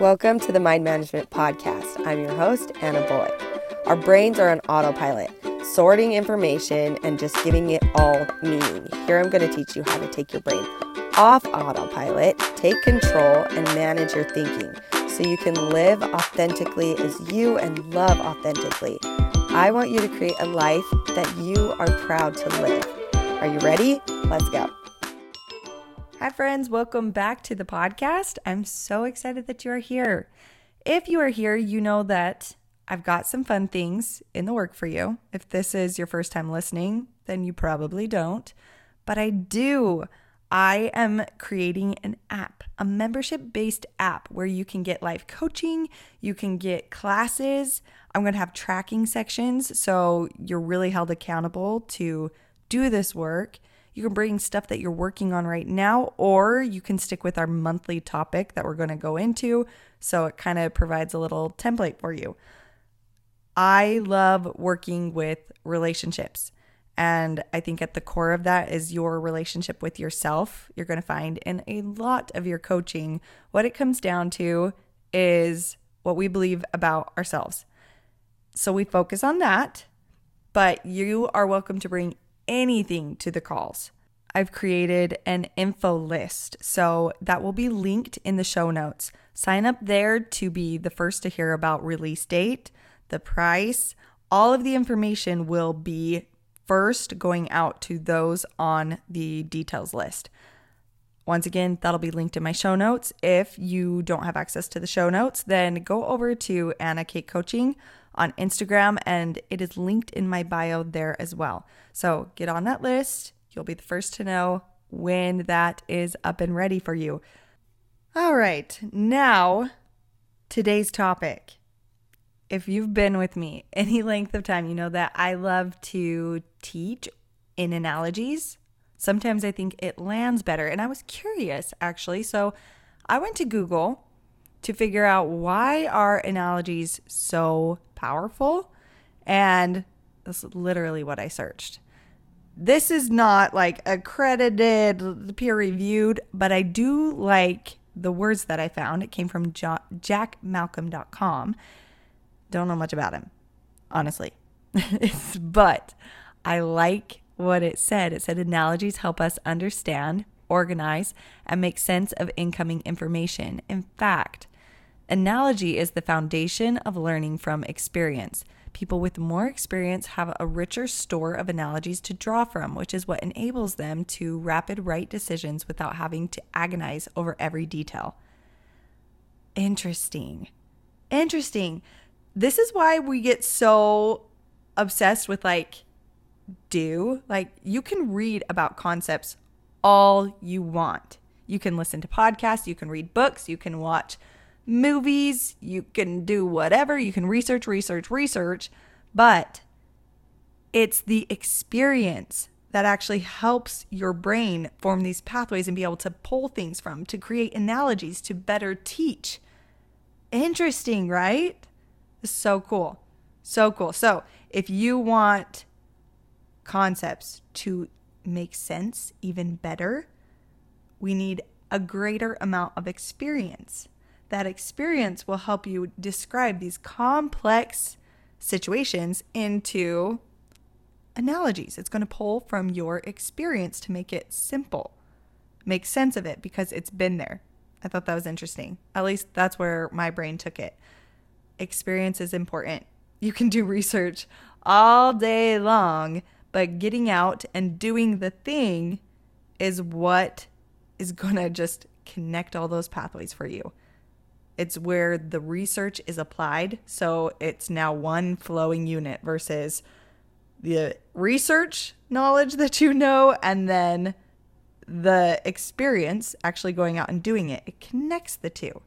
Welcome to the Mind Management Podcast. I'm your host, Anna Bullock. Our brains are on autopilot, sorting information and just giving it all meaning. Here I'm going to teach you how to take your brain off autopilot, take control, and manage your thinking so you can live authentically as you and love authentically. I want you to create a life that you are proud to live. Are you ready? Let's go. Hi friends, welcome back to the podcast. I'm so excited that you are here. If you are here, you know that I've got some fun things in the work for you. If this is your first time listening, then you probably don't, but I do. I am creating an app, a membership-based app where you can get live coaching, you can get classes. I'm going to have tracking sections, so you're really held accountable to do this work. You can bring stuff that you're working on right now, or you can stick with our monthly topic that we're going to go into, so it kind of provides a little template for you. I love working with relationships, and I think at the core of that is your relationship with yourself. You're going to find in a lot of your coaching, what it comes down to is what we believe about ourselves. So we focus on that, but you are welcome to bring anything to the calls. I've created an info list, so that will be linked in the show notes. Sign up there to be the first to hear about release date, the price. All of the information will be first going out to those on the details list. Once again, that'll be linked in my show notes. If you don't have access to the show notes, then go over to Anna Kate Coaching on Instagram, and it is linked in my bio there as well. So get on that list. You'll be the first to know when that is up and ready for you. All right, now today's topic. If you've been with me any length of time, you know that I love to teach in analogies. Sometimes I think it lands better, and I was curious actually, so I went to Google to figure out why are analogies so powerful, and that's literally what I searched. This is not like accredited, peer-reviewed, but I do like the words that I found. It came from jackmalcolm.com. Don't know much about him, honestly, but I like what it said. It said analogies help us understand, organize, and make sense of incoming information. In fact, analogy is the foundation of learning from experience. People with more experience have a richer store of analogies to draw from, which is what enables them to rapid right decisions without having to agonize over every detail. Interesting. This is why we get so obsessed with you can read about concepts all you want. You can listen to podcasts, you can read books, you can watch movies, you can do whatever, you can research, but it's the experience that actually helps your brain form these pathways and be able to pull things from, to create analogies, to better teach. Interesting, right? So cool. So if you want concepts to make sense even better, we need a greater amount of experience. That experience will help you describe these complex situations into analogies. It's going to pull from your experience to make it simple, make sense of it because it's been there. I thought that was interesting. At least that's where my brain took it. Experience is important. You can do research all day long, but getting out and doing the thing is what is going to just connect all those pathways for you. It's where the research is applied, so it's now one flowing unit versus the research knowledge that you know and then the experience actually going out and doing it. It connects the two.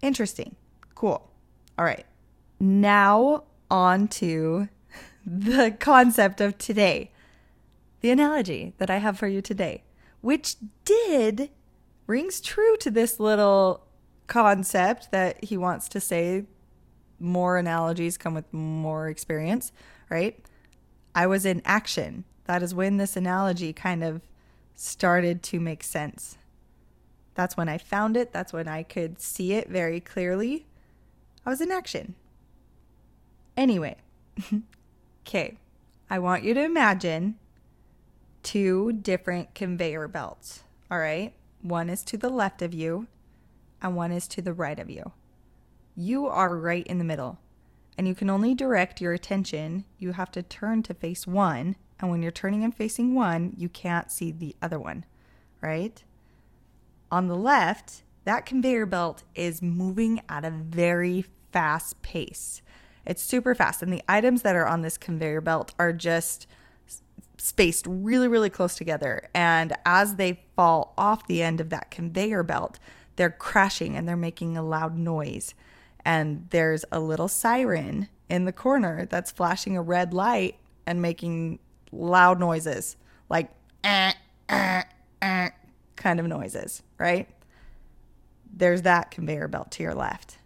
Interesting. Cool. All right. Now on to the concept of today, the analogy that I have for you today, which rings true to this little concept that he wants to say more analogies come with more experience, right? I was in action. That is when this analogy kind of started to make sense. That's when I found it. That's when I could see it very clearly. I was in action. Anyway, okay, I want you to imagine two different conveyor belts, all right? One is to the left of you, and one is to the right of you. You are right in the middle, and you can only direct your attention. You have to turn to face one, and when you're turning and facing one, you can't see the other one, right? On the left, that conveyor belt is moving at a very fast pace. It's super fast, and the items that are on this conveyor belt are just spaced really, really close together, and as they fall off the end of that conveyor belt, they're crashing and they're making a loud noise, and there's a little siren in the corner that's flashing a red light and making loud noises, like kind of noises, right? There's that conveyor belt to your left.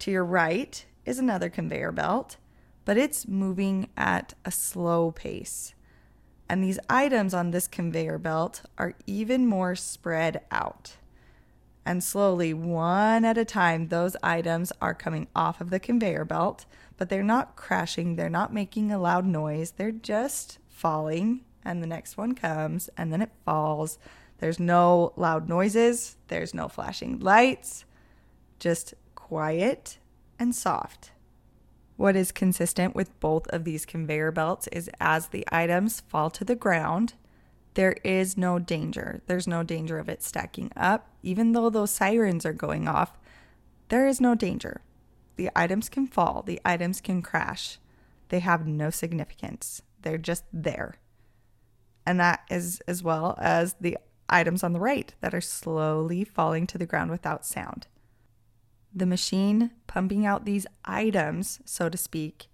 To your right is another conveyor belt, but it's moving at a slow pace. And these items on this conveyor belt are even more spread out. And slowly, one at a time, those items are coming off of the conveyor belt, but they're not crashing, they're not making a loud noise, they're just falling, and the next one comes, and then it falls. There's no loud noises, there's no flashing lights, just quiet and soft. What is consistent with both of these conveyor belts is as the items fall to the ground, there is no danger. There's no danger of it stacking up. Even though those sirens are going off, there is no danger. The items can fall. The items can crash. They have no significance. They're just there. And that is as well as the items on the right that are slowly falling to the ground without sound. The machine pumping out these items, so to speak,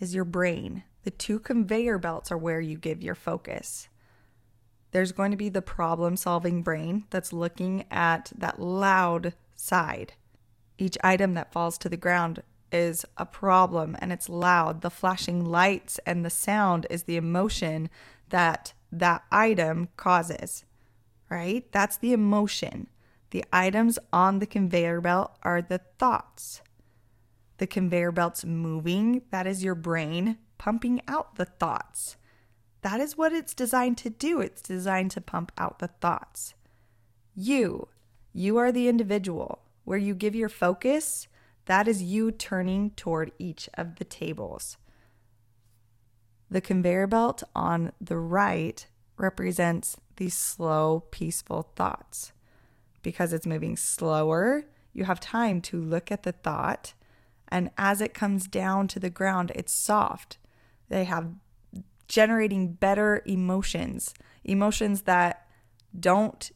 is your brain. The two conveyor belts are where you give your focus. There's going to be the problem-solving brain that's looking at that loud side. Each item that falls to the ground is a problem, and it's loud. The flashing lights and the sound is the emotion that that item causes, right? That's the emotion. The items on the conveyor belt are the thoughts. The conveyor belt's moving. That is your brain pumping out the thoughts. That is what it's designed to do. It's designed to pump out the thoughts. You are the individual. Where you give your focus, that is you turning toward each of the tables. The conveyor belt on the right represents these slow, peaceful thoughts. Because it's moving slower, you have time to look at the thought, and as it comes down to the ground, it's soft. They have generating better emotions that don't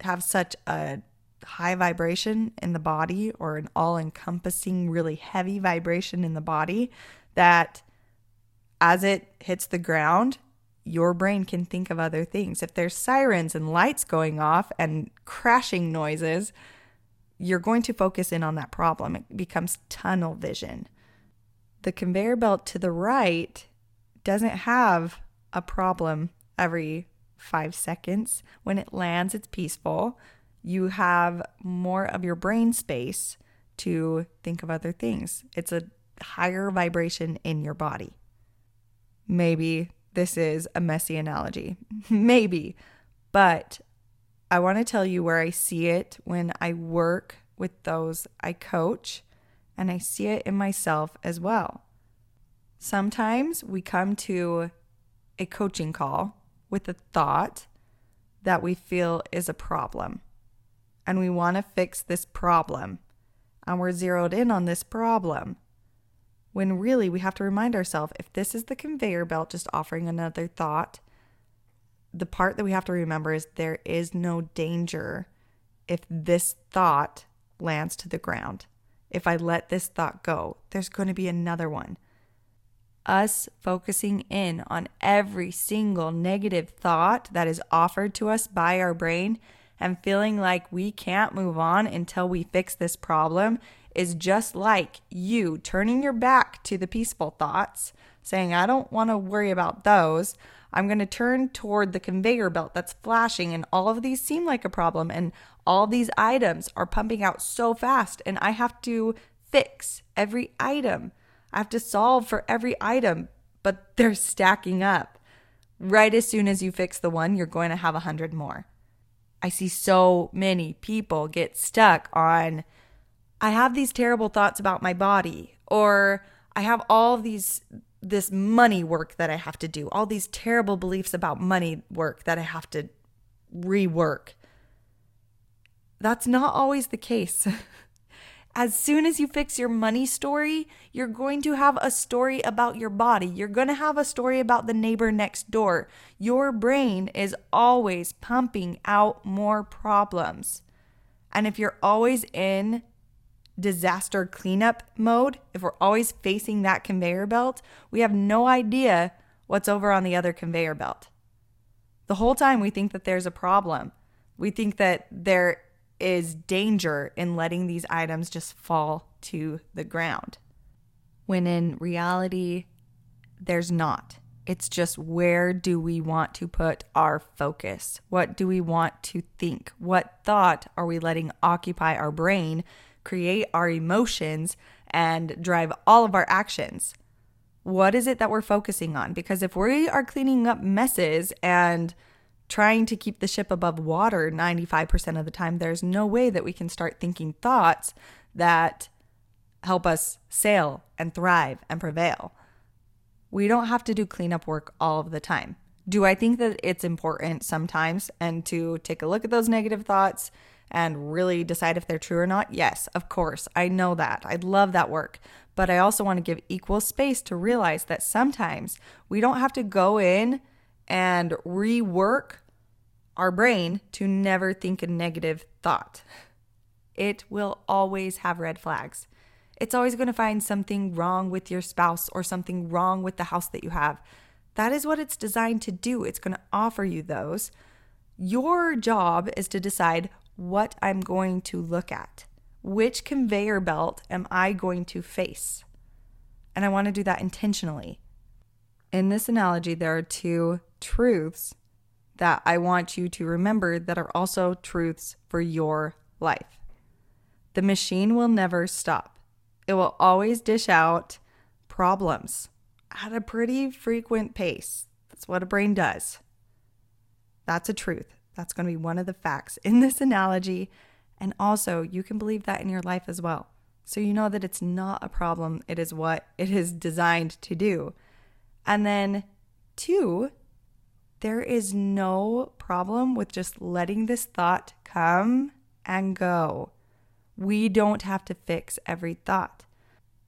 have such a high vibration in the body, or an all-encompassing, really heavy vibration in the body, that as it hits the ground, your brain can think of other things. If there's sirens and lights going off and crashing noises, you're going to focus in on that problem. It becomes tunnel vision. The conveyor belt to the right doesn't have a problem every 5 seconds. When it lands, it's peaceful. You have more of your brain space to think of other things. It's a higher vibration in your body. Maybe this is a messy analogy. Maybe. But I want to tell you where I see it when I work with those I coach, and I see it in myself as well. Sometimes we come to a coaching call with a thought that we feel is a problem, and we want to fix this problem, and we're zeroed in on this problem, when really we have to remind ourselves, if this is the conveyor belt just offering another thought, the part that we have to remember is there is no danger if this thought lands to the ground. If I let this thought go, there's going to be another one. Us focusing in on every single negative thought that is offered to us by our brain and feeling like we can't move on until we fix this problem is just like you turning your back to the peaceful thoughts, saying, I don't want to worry about those. I'm going to turn toward the conveyor belt that's flashing, and all of these seem like a problem, and all these items are pumping out so fast, and I have to fix every item. I have to solve for every item, but they're stacking up. Right as soon as you fix the one, you're going to have 100 more. I see so many people get stuck on, I have these terrible thoughts about my body, or I have all these this money work that I have to do, all these terrible beliefs about money work that I have to rework. That's not always the case. As soon as you fix your money story, you're going to have a story about your body. You're going to have a story about the neighbor next door. Your brain is always pumping out more problems. And if you're always in disaster cleanup mode, if we're always facing that conveyor belt, we have no idea what's over on the other conveyor belt. The whole time we think that there's a problem. We think that there is danger in letting these items just fall to the ground. When in reality, there's not. It's just, where do we want to put our focus? What do we want to think? What thought are we letting occupy our brain, create our emotions, and drive all of our actions? What is it that we're focusing on? Because if we are cleaning up messes and trying to keep the ship above water 95% of the time, there's no way that we can start thinking thoughts that help us sail and thrive and prevail. We don't have to do cleanup work all of the time. Do I think that it's important sometimes and to take a look at those negative thoughts and really decide if they're true or not? Yes, of course. I know that. I love that work. But I also want to give equal space to realize that sometimes we don't have to go in and rework our brain to never think a negative thought. It will always have red flags. It's always going to find something wrong with your spouse or something wrong with the house that you have. That is what it's designed to do. It's going to offer you those. Your job is to decide what I'm going to look at. Which conveyor belt am I going to face? And I want to do that intentionally. In this analogy, there are two truths that I want you to remember that are also truths for your life. The machine will never stop. It will always dish out problems at a pretty frequent pace. That's what a brain does. That's a truth. That's going to be one of the facts in this analogy. And also, you can believe that in your life as well. So you know that it's not a problem. It is what it is designed to do. And then 2, there is no problem with just letting this thought come and go. We don't have to fix every thought.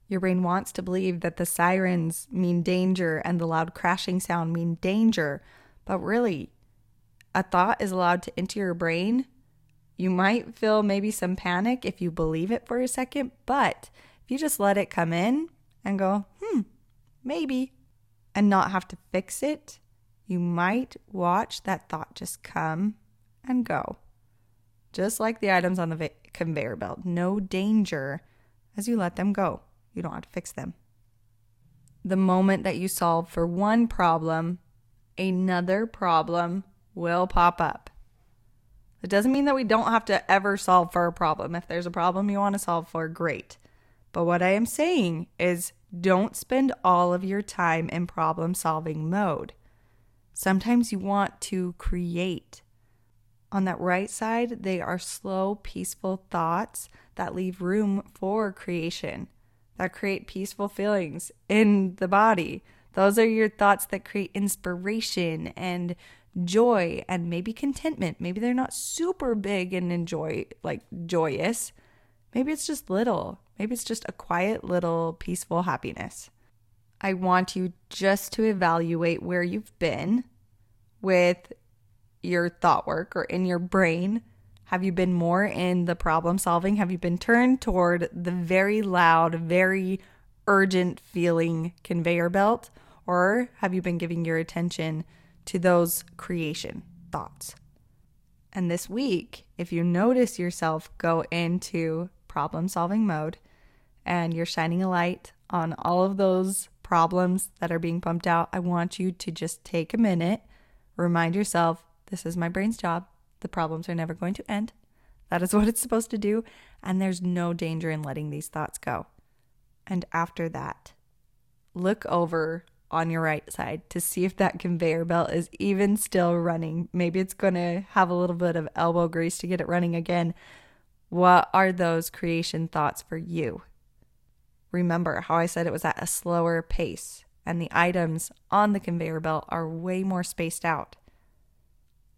Your brain wants to believe that the sirens mean danger and the loud crashing sound mean danger. But really, a thought is allowed to enter your brain. You might feel maybe some panic if you believe it for a second. But if you just let it come in and go, maybe, and not have to fix it, you might watch that thought just come and go. Just like the items on the conveyor belt. No danger as you let them go. You don't have to fix them. The moment that you solve for one problem, another problem will pop up. It doesn't mean that we don't have to ever solve for a problem. If there's a problem you want to solve for, great. But what I am saying is, don't spend all of your time in problem-solving mode. Sometimes you want to create. On that right side, they are slow, peaceful thoughts that leave room for creation, that create peaceful feelings in the body. Those are your thoughts that create inspiration and joy and maybe contentment. Maybe they're not super big and joyous. Maybe it's just little. Maybe it's just a quiet little peaceful happiness. I want you just to evaluate where you've been with your thought work or in your brain. Have you been more in the problem solving? Have you been turned toward the very loud, very urgent feeling conveyor belt? Or have you been giving your attention to those creation thoughts? And this week, if you notice yourself go into problem solving mode, and you're shining a light on all of those problems that are being pumped out, I want you to just take a minute, remind yourself, this is my brain's job. The problems are never going to end. That is what it's supposed to do. And there's no danger in letting these thoughts go. And after that, look over on your right side to see if that conveyor belt is even still running. Maybe it's going to have a little bit of elbow grease to get it running again. What are those creation thoughts for you? Remember how I said it was at a slower pace, and the items on the conveyor belt are way more spaced out.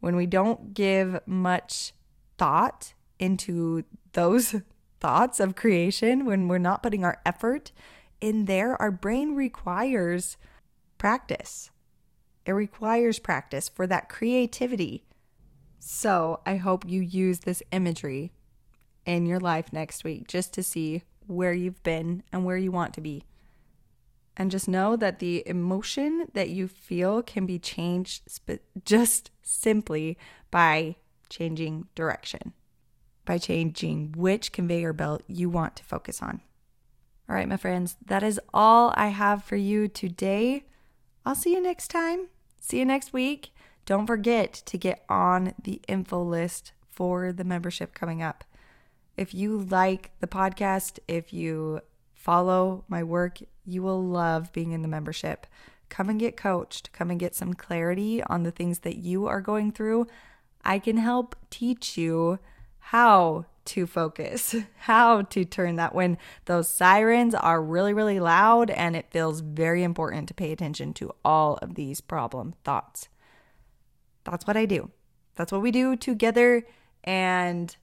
When we don't give much thought into those thoughts of creation, when we're not putting our effort in there, our brain requires practice. It requires practice for that creativity. So I hope you use this imagery in your life next week just to see where you've been and where you want to be. And just know that the emotion that you feel can be changed just simply by changing direction, by changing which conveyor belt you want to focus on. All right, my friends, that is all I have for you today. I'll see you next time. See you next week. Don't forget to get on the info list for the membership coming up. If you like the podcast, if you follow my work, you will love being in the membership. Come and get coached. Come and get some clarity on the things that you are going through. I can help teach you how to focus, how to turn that when those sirens are really, really loud, and it feels very important to pay attention to all of these problem thoughts. That's what I do. That's what we do together, and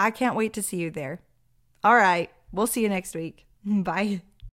I can't wait to see you there. All right, we'll see you next week. Bye.